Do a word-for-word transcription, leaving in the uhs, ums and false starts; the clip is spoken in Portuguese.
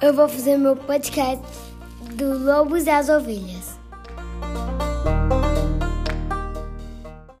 Eu vou fazer meu podcast do Lobos e as Ovelhas.